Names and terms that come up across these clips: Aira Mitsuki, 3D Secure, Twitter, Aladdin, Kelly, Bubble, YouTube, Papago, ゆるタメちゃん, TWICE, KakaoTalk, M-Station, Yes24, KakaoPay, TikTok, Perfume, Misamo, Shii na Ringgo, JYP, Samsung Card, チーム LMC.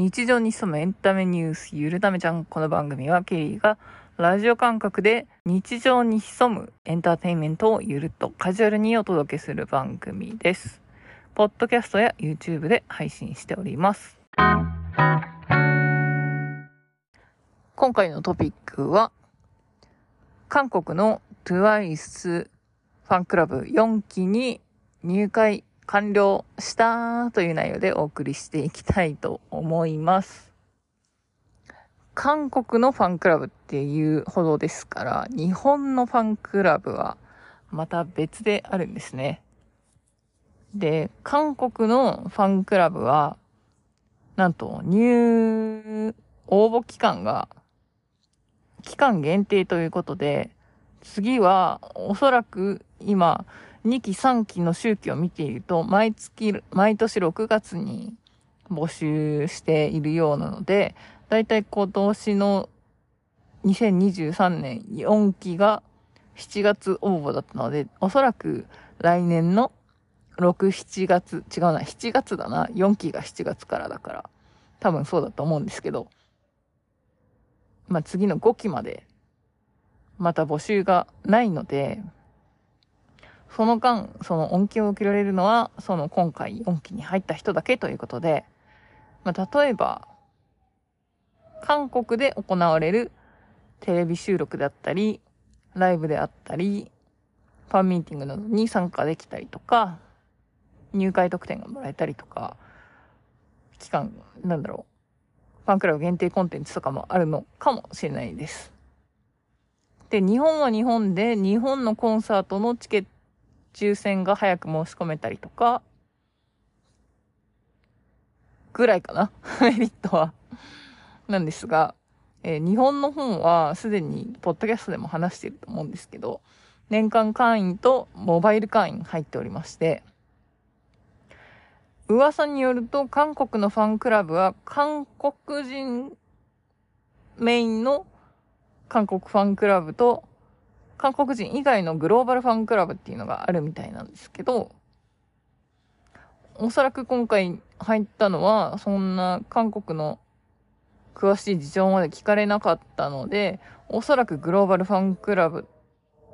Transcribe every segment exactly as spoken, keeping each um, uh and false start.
日常に潜むエンタメニュース、ゆるためちゃん。この番組はケリーがラジオ感覚で日常に潜むエンターテインメントをゆるっとカジュアルにお届けする番組です。ポッドキャストや YouTube で配信しております。今回のトピックは韓国の トゥワイス ファンクラブよんきに入会完了したという内容でお送りしていきたいと思います。韓国のファンクラブっていうほどですから、日本のファンクラブはまた別であるんですね。で、韓国のファンクラブは、なんと入、応募期間が、期間限定ということで、次はおそらく今、にきさんきの周期を見ていると毎月、毎年ろくがつに募集しているようなので、だいたい今年のにせんにじゅうさんねんよんきがしちがつ応募だったので、おそらく来年のろく、しちがつ、違うな、しちがつだな、よんきがしちがつからだから、多分そうだと思うんですけど、まあ次のごきまで、また募集がないので、その間、その恩恵を受けられるのは、その今回よんきに入った人だけということで、まあ、例えば、韓国で行われるテレビ収録であったり、ライブであったり、ファンミーティングなどに参加できたりとか、入会特典がもらえたりとか、期間、なんだろう、ファンクラブ限定コンテンツとかもあるのかもしれないです。で、日本は日本で、日本のコンサートのチケット、抽選が早く申し込めたりとか、ぐらいかなメリットは。なんですが、えー、日本の方はすでに、ポッドキャストでも話していると思うんですけど、年間会員とモバイル会員入っておりまして、噂によると、韓国のファンクラブは、韓国人メインの韓国ファンクラブと、韓国人以外のグローバルファンクラブっていうのがあるみたいなんですけど、おそらく今回入ったのは、そんな韓国の詳しい事情まで聞かれなかったので、おそらくグローバルファンクラブ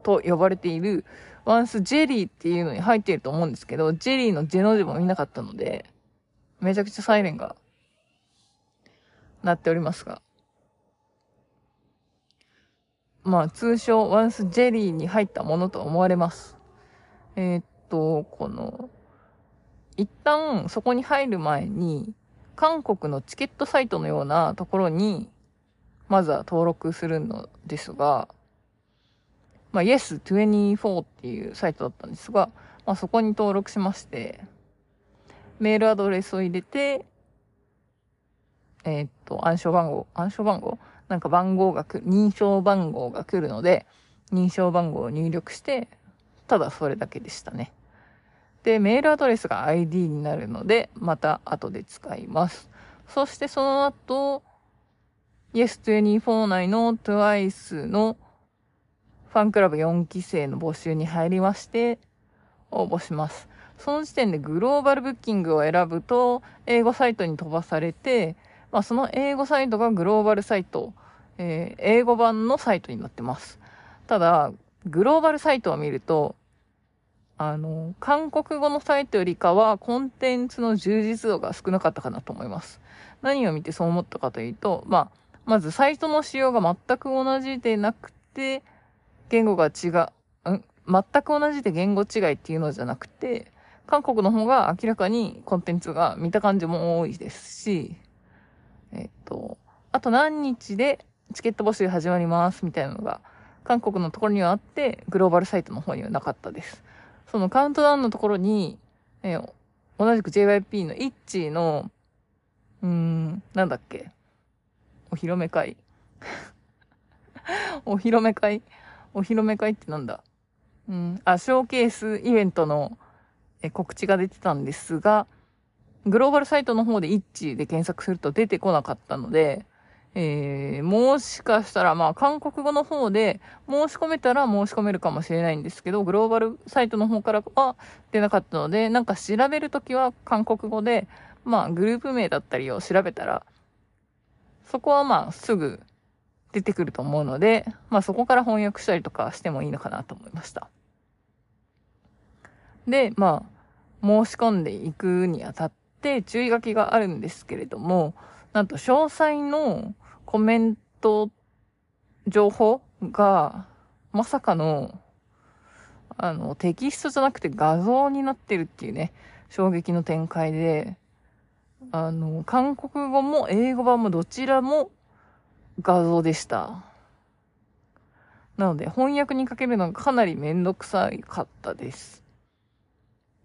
と呼ばれている、ワンスジェリーっていうのに入っていると思うんですけど、ジェリーのジェの字も見なかったので、めちゃくちゃサイレンが鳴っておりますが、まあ通称ワンスジェリーに入ったものと思われます。えー、っと、この、一旦そこに入る前に、韓国のチケットサイトのようなところに、まずは登録するのですが、まあ イエスにじゅうよん っていうサイトだったんですが、まあそこに登録しまして、メールアドレスを入れて、えー、っと、暗証番号、暗証番号なんか番号が来る、認証番号が来るので、認証番号を入力して、ただそれだけでしたね。で、メールアドレスが アイディー になるので、また後で使います。そしてその後、イエスにじゅうよん 内の トゥワイス のファンクラブよんき生の募集に入りまして、応募します。その時点でグローバルブッキングを選ぶと、英語サイトに飛ばされて、まあ、その英語サイトがグローバルサイト、えー、英語版のサイトになってます。ただ、グローバルサイトを見ると、あの、韓国語のサイトよりかはコンテンツの充実度が少なかったかなと思います。何を見てそう思ったかというと、まあ、まずサイトの仕様が全く同じでなくて、言語が違う、ん、全く同じで言語違いっていうのじゃなくて、韓国の方が明らかにコンテンツが見た感じも多いですし、えっと、あと何日でチケット募集始まりますみたいなのが韓国のところにはあってグローバルサイトの方にはなかったです。そのカウントダウンのところに、えー、同じく ジェイワイピー のイッチのうーんなんだっけお披露目会お披露目会お披露目会ってなんだうんあショーケースイベントの、えー、告知が出てたんですが。グローバルサイトの方でイッチで検索すると出てこなかったので、えー、もしかしたら、まあ、韓国語の方で申し込めたら申し込めるかもしれないんですけど、グローバルサイトの方からは出なかったので、なんか調べるときは韓国語でまあグループ名だったりを調べたら、そこはまあすぐ出てくると思うので、まあそこから翻訳したりとかしてもいいのかなと思いました。で、まあ申し込んでいくにあたって注意書きがあるんですけれども、なんと詳細のコメント情報がまさかのあのテキストじゃなくて画像になってるっていうね、衝撃の展開で、あの韓国語も英語版もどちらも画像でした。なので翻訳にかけるのがかなりめんどくさいかったです。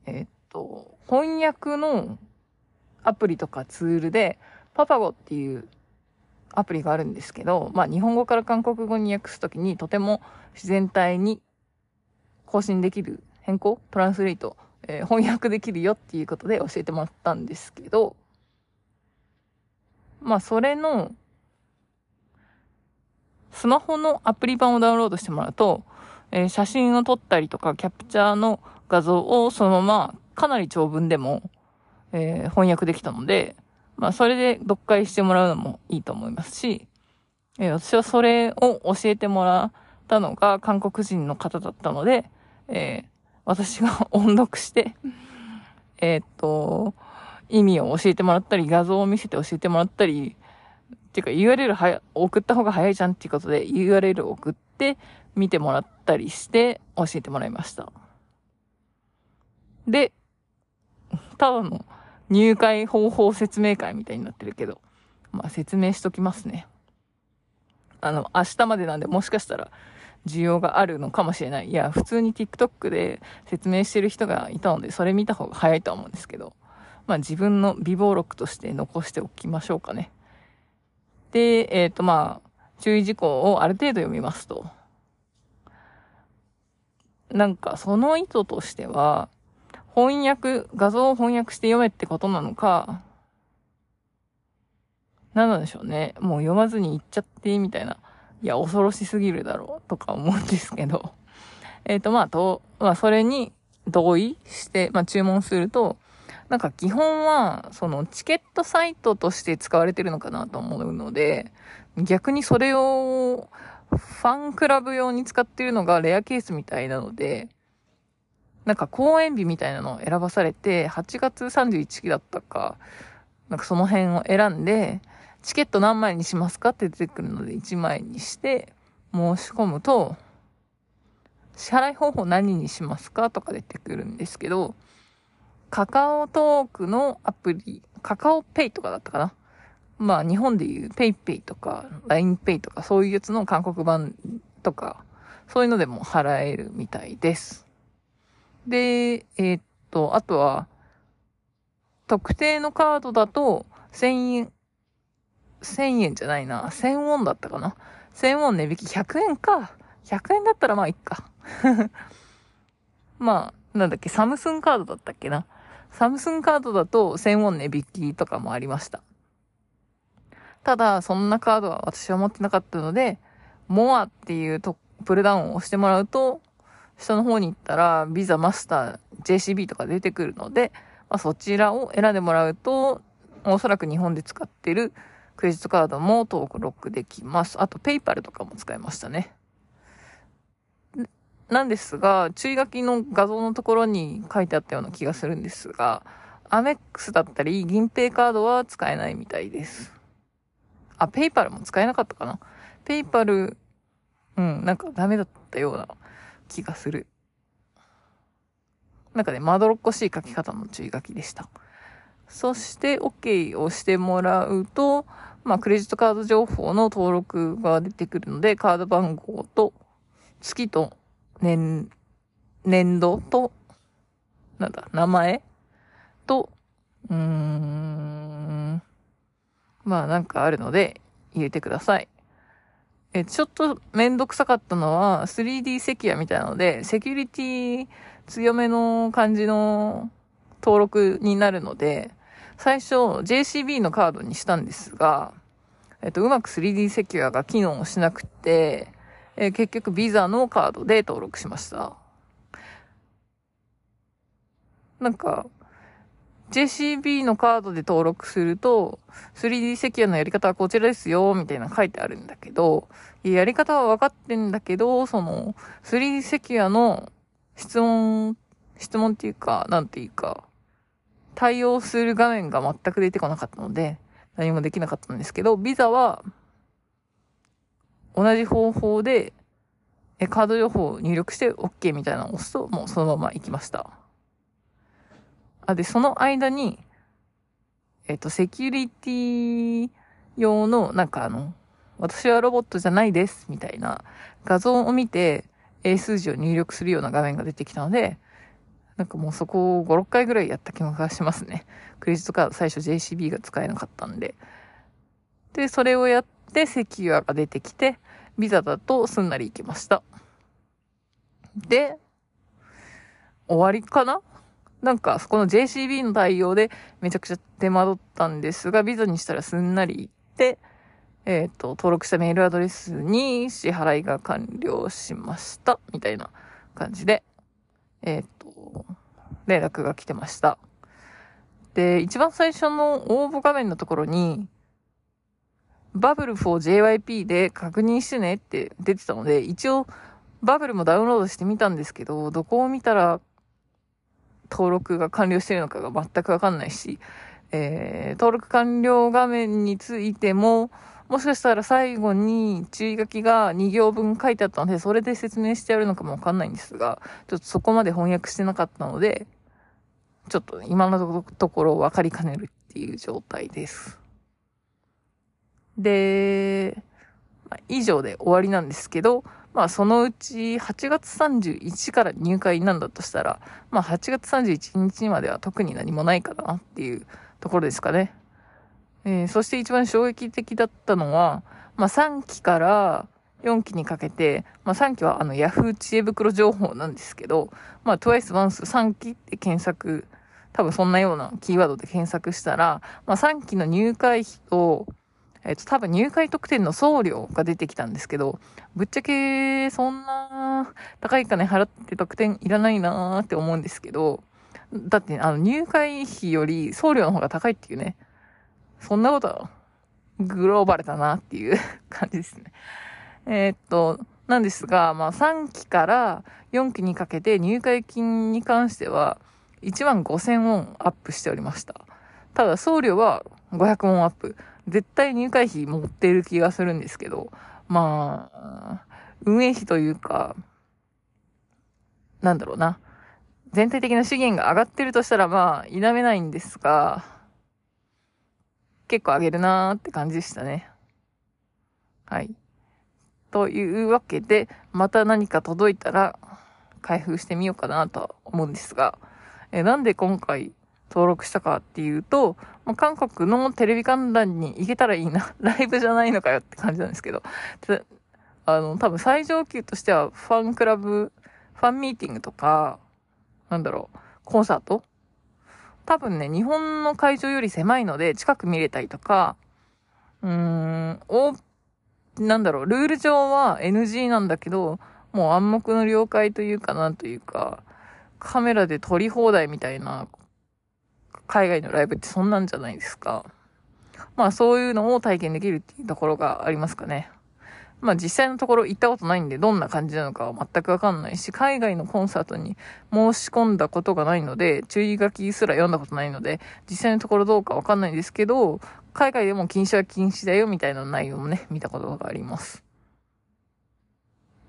えっと翻訳のアプリとかツールでパパゴっていうアプリがあるんですけど、まあ日本語から韓国語に訳すときにとても自然体に更新できる、変更、トランスレート、えー、翻訳できるよっていうことで教えてもらったんですけど、まあそれのスマホのアプリ版をダウンロードしてもらうと、えー、写真を撮ったりとかキャプチャーの画像をそのままかなり長文でも、えー、翻訳できたので、まあそれで読解してもらうのもいいと思いますし、えー、私はそれを教えてもらったのが韓国人の方だったので、えー、私が音読してえーっと意味を教えてもらったり、画像を見せて教えてもらったりっていうか ユーアールエル はや送った方が早いじゃんっていうことで ユーアールエル を送って見てもらったりして教えてもらいました。で、ただの入会方法説明会みたいになってるけど、まあ説明しときますね。あの、明日までなんで、もしかしたら需要があるのかもしれない。いや、普通に TikTok で説明してる人がいたので、それ見た方が早いとは思うんですけど、まあ自分の備忘録として残しておきましょうかね。で、えっとまあ、注意事項をある程度読みますと。なんかその意図としては、翻訳、画像を翻訳して読めってことなのか、何なんでしょうね。もう読まずに言っちゃっていいみたいな。いや、恐ろしすぎるだろうとか思うんですけど。えっと、まあ、と、まあ、それに同意して、まあ、注文すると、なんか基本は、そのチケットサイトとして使われてるのかなと思うので、逆にそれをファンクラブ用に使ってるのがレアケースみたいなので、なんか公演日みたいなのを選ばされて、はちがつさんじゅういちにちだったか、なんかその辺を選んで、チケット何枚にしますかって出てくるのでいちまいにして申し込むと、支払い方法何にしますかとか出てくるんですけど、カカオトークのアプリ、カカオペイとかだったかな。まあ日本でいうペイペイとか ライン ペイとかそういうやつの韓国版とか、そういうのでも払えるみたいです。で、えー、っと、あとは、特定のカードだと、せんえん、せんえんじゃないな、せんウォンだったかな。せんウォン値引きひゃくえんか。ひゃくえんだったらまあいっか。まあ、なんだっけ、サムスンカードだったっけな。サムスンカードだとせんウォン値引きとかもありました。ただ、そんなカードは私は持ってなかったので、モアっていうとプルダウンを押してもらうと、下の方に行ったら、ビザ、マスター、ジェイシービー とか出てくるので、まあ、そちらを選んでもらうと、おそらく日本で使ってるクレジットカードも登録できます。あと、ペイパルとかも使いましたね。なんですが、注意書きの画像のところに書いてあったような気がするんですが、アメックスだったり、銀ペイカードは使えないみたいです。あ、ペイパルも使えなかったかな。ペイパル、うん、なんかダメだったような気がする。なんかね、まどろっこしい書き方の注意書きでした。そして OK をしてもらうと、まあクレジットカード情報の登録が出てくるので、カード番号と月と年年度となんだ名前とうーんまあなんかあるので入れてください。え、ちょっとめんどくさかったのは スリーディー セキュアみたいなので、セキュリティ強めの感じの登録になるので、最初 ジェイシービー のカードにしたんですが、えっと、うまく スリーディー セキュアが機能しなくて、え、結局ビザのカードで登録しました。なんか、ジェイシービー のカードで登録すると スリーディー 石油のやり方はこちらですよみたいな書いてあるんだけど、やり方は分かってんだけど、その スリーディー 石油の質問質問っていうかなんていうか対応する画面が全く出てこなかったので何もできなかったんですけど、ビザは同じ方法でカード情報を入力して OK みたいなのを押すともうそのまま行きました。あ、で、その間に、えっと、セキュリティ用の、なんかあの、私はロボットじゃないです、みたいな画像を見て、英数字を入力するような画面が出てきたので、なんかもうそこをご、ろっかいぐらいやった気がしますね。クレジットカード、最初 ジェイシービー が使えなかったんで。で、それをやって、セキュアが出てきて、ビザだとすんなり行けました。で、終わりかな?なんか、そこの ジェイシービー の対応でめちゃくちゃ手間取ったんですが、ビザにしたらすんなり行って、えっと、登録したメールアドレスに支払いが完了しました、みたいな感じで、えっと、連絡が来てました。で、一番最初の応募画面のところに、バブル フォージェイワイピー で確認してねって出てたので、一応バブルもダウンロードしてみたんですけど、どこを見たら、登録が完了しているのかが全くわかんないし、えー、登録完了画面についても、もしかしたら最後に注意書きがにぎょうぶん書いてあったので、それで説明してやるのかもわかんないんですが、ちょっとそこまで翻訳してなかったので、ちょっと今のところ分かりかねるっていう状態です。で、まあ、以上で終わりなんですけど、まあそのうちはちがつさんじゅういちにちから入会なんだとしたら、まあはちがつさんじゅういちにちまでは特に何もないかなっていうところですかね。えー、そして一番衝撃的だったのは、まあさんきからよんきにかけて、まあさんきはあの Yahoo 知恵袋情報なんですけど、まあ トゥワイス ワンス さんきって検索、多分そんなようなキーワードで検索したら、まあさんきの入会費と、えっと、多分入会特典の送料が出てきたんですけど、ぶっちゃけそんな高い金払って特典いらないなーって思うんですけど、だってあの入会費より送料の方が高いっていうね、そんなことはグローバルだなっていう感じですね。えっと、なんですが、まあさんきからよんきにかけて入会金に関してはいちまんごせんウォンアップしておりました。ただ送料はごひゃくウォンアップ。絶対入会費持っている気がするんですけど、まあ、運営費というか、なんだろうな。全体的な資源が上がってるとしたらまあ、否めないんですが、結構上げるなーって感じでしたね。はい。というわけで、また何か届いたら、開封してみようかなとは思うんですが、え、なんで今回、登録したかっていうと、まあ、韓国のテレビ観覧に行けたらいいな。ライブじゃないのかよって感じなんですけど。あの、多分最上級としてはファンクラブ、ファンミーティングとか、なんだろう、コンサート?多分ね、日本の会場より狭いので近く見れたりとか、うーん、お、なんだろう、ルール上は エヌジー なんだけど、もう暗黙の了解というかなんというか、カメラで撮り放題みたいな、海外のライブってそんなんじゃないですか。まあそういうのを体験できるっていうところがありますかね。まあ実際のところ行ったことないんでどんな感じなのかは全くわかんないし、海外のコンサートに申し込んだことがないので、注意書きすら読んだことないので、実際のところどうかわかんないんですけど、海外でも禁止は禁止だよみたいな内容もね、見たことがあります。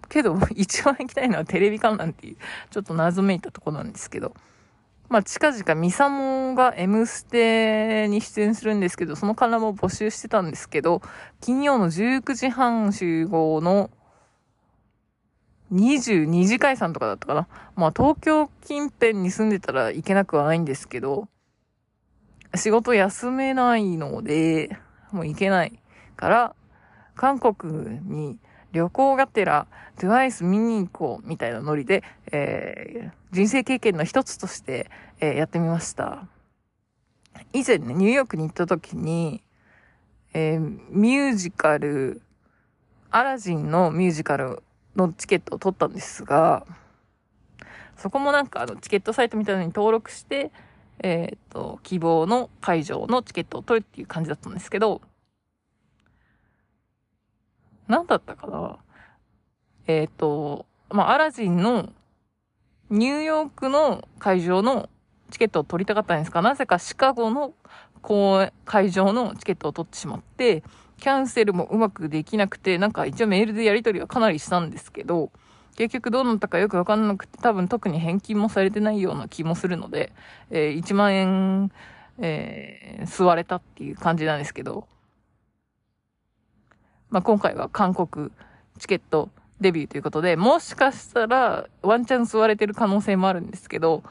けど一番行きたいのはテレビ観覧っていう、ちょっと謎めいたところなんですけど。まあ、近々ミサモが M ステに出演するんですけど、その観覧も募集してたんですけど、金曜のじゅうくじはん集合のにじゅうにじ解散とかだったかな。まあ、東京近辺に住んでたら行けなくはないんですけど、仕事休めないので、もう行けないから、韓国に旅行がてら、トゥワイス 見に行こうみたいなノリで、えー、人生経験の一つとして、えー、やってみました。以前ね、ニューヨークに行った時に、えー、ミュージカル、アラジンのミュージカルのチケットを取ったんですが、そこもなんかあのチケットサイトみたいなのに登録して、えー、っと希望の会場のチケットを取るっていう感じだったんですけど、なんだったかな、えー、っとまあ、アラジンのニューヨークの会場のチケットを取りたかったんですが、なぜかシカゴの会場のチケットを取ってしまって、キャンセルもうまくできなくて、なんか一応メールでやり取りはかなりしたんですけど、結局どうなったかよくわかんなくて、多分特に返金もされてないような気もするので、えー、いちまんえん、えー、吸われたっていう感じなんですけど、まあ、今回は韓国チケットデビューということで、もしかしたらワンチャン吸われてる可能性もあるんですけど、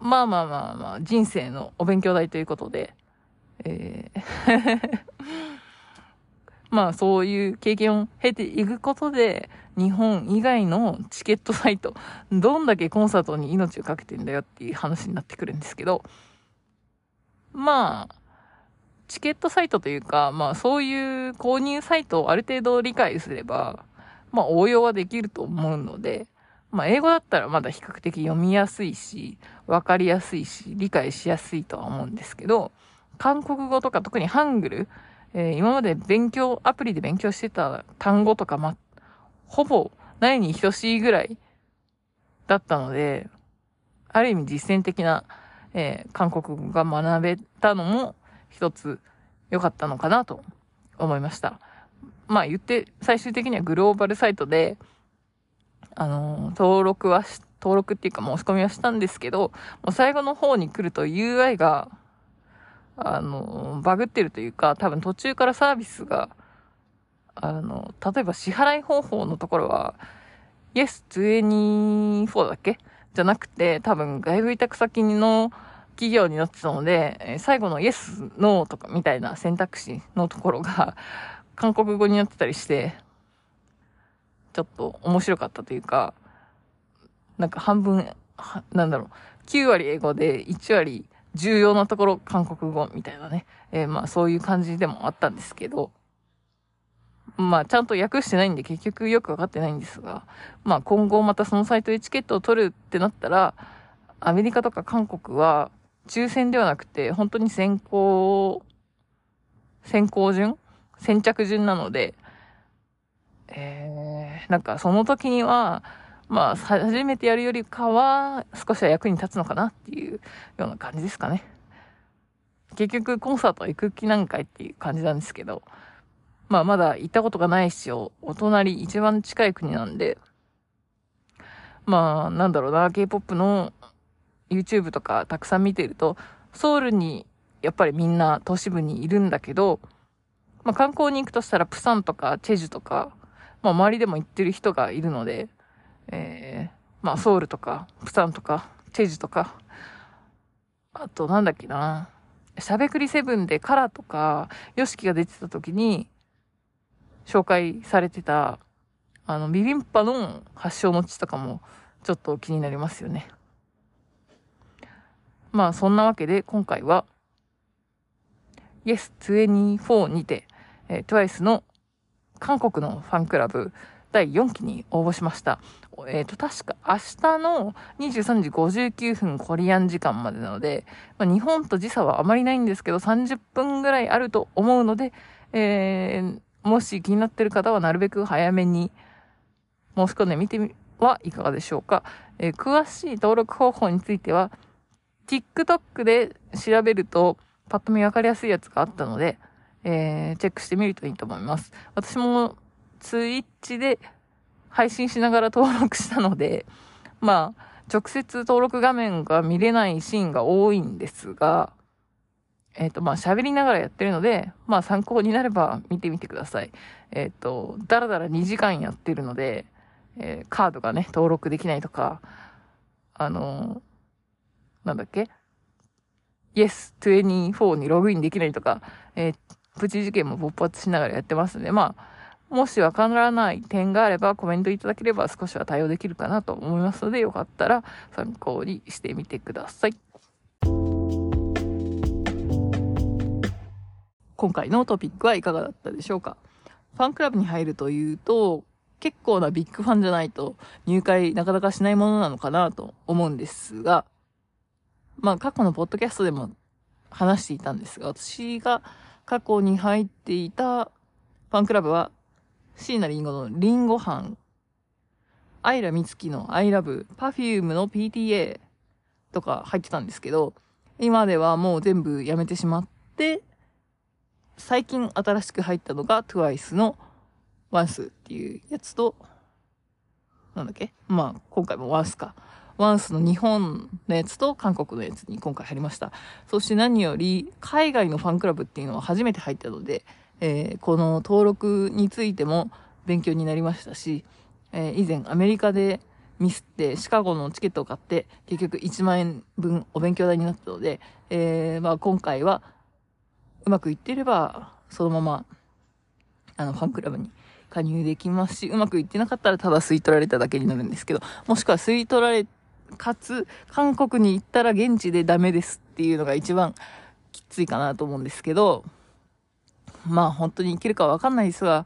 まあまあまあまあ、人生のお勉強代ということで、えーまあそういう経験を経ていくことで、日本以外のチケットサイト、どんだけコンサートに命をかけてんだよっていう話になってくるんですけど、まあ、チケットサイトというか、まあそういう購入サイトをある程度理解すれば、まあ応用はできると思うので、まあ英語だったらまだ比較的読みやすいし、わかりやすいし、理解しやすいとは思うんですけど、韓国語とか特にハングル、えー、今まで勉強、アプリで勉強してた単語とか、ま、ほぼないに等しいぐらいだったので、ある意味実践的な、えー、韓国語が学べたのも一つ良かったのかなと思いました。まあ言って、最終的にはグローバルサイトで、あのー、登録はし、登録っていうか申し込みはしたんですけど、もう最後の方に来ると ユーアイ が、あのー、バグってるというか、多分途中からサービスが、あのー、例えば支払い方法のところは、イエスにじゅうよん だっけじゃなくて、多分外部委託先の企業になってたので、最後の Yes、No とかみたいな選択肢のところが、韓国語になってたりして、ちょっと面白かったというか、なんか半分、なんだろう、きゅうわり英語でいちわり重要なところ韓国語みたいなね、えー、まあそういう感じでもあったんですけど、まあちゃんと訳してないんで結局よくわかってないんですが、まあ今後またそのサイトでチケットを取るってなったら、アメリカとか韓国は抽選ではなくて本当に先行、先行順?先着順なので、えーなんかその時には、まあ初めてやるよりかは少しは役に立つのかなっていうような感じですかね。結局コンサートは行く気なんかいっていう感じなんですけど、まあまだ行ったことがないし、お隣一番近い国なんで、まあなんだろうな、K-ポップ の YouTube とかたくさん見てると、ソウルにやっぱりみんな都市部にいるんだけど、まあ観光に行くとしたらプサンとかチェジュとか、まあ、周りでも行ってる人がいるので、えー、まあ、ソウルとか、プサンとか、チェジュとか、あと、なんだっけな、しゃべくりセブンでカラとか、ヨシキが出てた時に、紹介されてた、あの、ビビンパの発祥の地とかも、ちょっと気になりますよね。まあ、そんなわけで、今回は、イエスにじゅうよん にて、えー、トゥワイス の、韓国のファンクラブだいよんきに応募しました。えっと、確か明日のにじゅうさんじごじゅうきゅうふんコリアン時間までなので、まあ、日本と時差はあまりないんですけど、さんじゅっぷんぐらいあると思うので、えー、もし気になってる方はなるべく早めに申し込んでみてはいかがでしょうか。えー、詳しい登録方法については、TikTok で調べるとパッと見わかりやすいやつがあったので、えー、チェックしてみるといいと思います。私もツイッチで配信しながら登録したので、まあ、直接登録画面が見れないシーンが多いんですが、えっと、まあ、喋りながらやってるので、まあ、参考になれば見てみてください。えっと、だらだらにじかんやってるので、えー、カードがね、登録できないとか、あのー、なんだっけ イエスにじゅうよん にログインできないとか、えープチ事件も勃発しながらやってますので、まあ、もしわからない点があればコメントいただければ少しは対応できるかなと思いますので、よかったら参考にしてみてください。今回のトピックはいかがだったでしょうか。ファンクラブに入るというと、結構なビッグファンじゃないと入会なかなかしないものなのかなと思うんですが、まあ過去のポッドキャストでも話していたんですが、私が過去に入っていたファンクラブは、椎名林檎のリンゴ班、アイラミツキのアイラブ、パフュームの ピーティーエー とか入ってたんですけど、今ではもう全部やめてしまって、最近新しく入ったのが トゥワイス の ワンス っていうやつと、なんだっけ?まあ今回も ワンス か。ワンス の日本のやつと韓国のやつに今回入りました。そして何より海外のファンクラブっていうのは初めて入ったので、えー、この登録についても勉強になりましたし、えー、以前アメリカでミスってシカゴのチケットを買って結局いちまんえんぶんお勉強代になったので、えー、まあ今回はうまくいっていればそのままあのファンクラブに加入できますし、うまくいってなかったらただ吸い取られただけになるんですけど、もしくは吸い取られ、かつ韓国に行ったら現地でダメですっていうのが一番きついかなと思うんですけど、まあ本当に行けるかわかんないですが、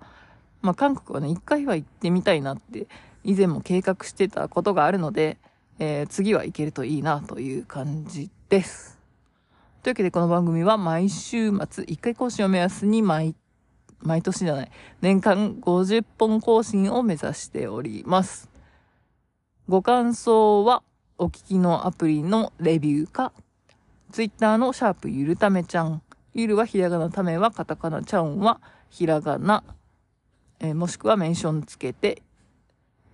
まあ韓国はね、一回は行ってみたいなって以前も計画してたことがあるので、えー、次は行けるといいなという感じです。というわけでこの番組は毎週末いっかい更新を目安に毎、毎年じゃない、年間ごじゅっぽん更新を目指しております。ご感想はお聞きのアプリのレビューか、ツイッターのシャープゆるためちゃん、ゆるはひらがな、ためはカタカナ、ちゃんはひらがな、えー、もしくはメンションつけて、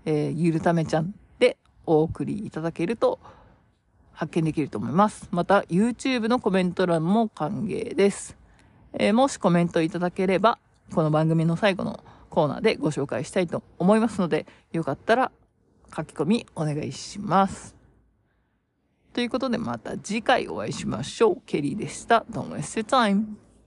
えー、ゆるためちゃんでお送りいただけると発見できると思います。また YouTube のコメント欄も歓迎です。えー、もしコメントいただければこの番組の最後のコーナーでご紹介したいと思いますので、よかったら書き込みお願いします。ということでまた次回お会いしましょう。ケリーでした。Don't waste your time.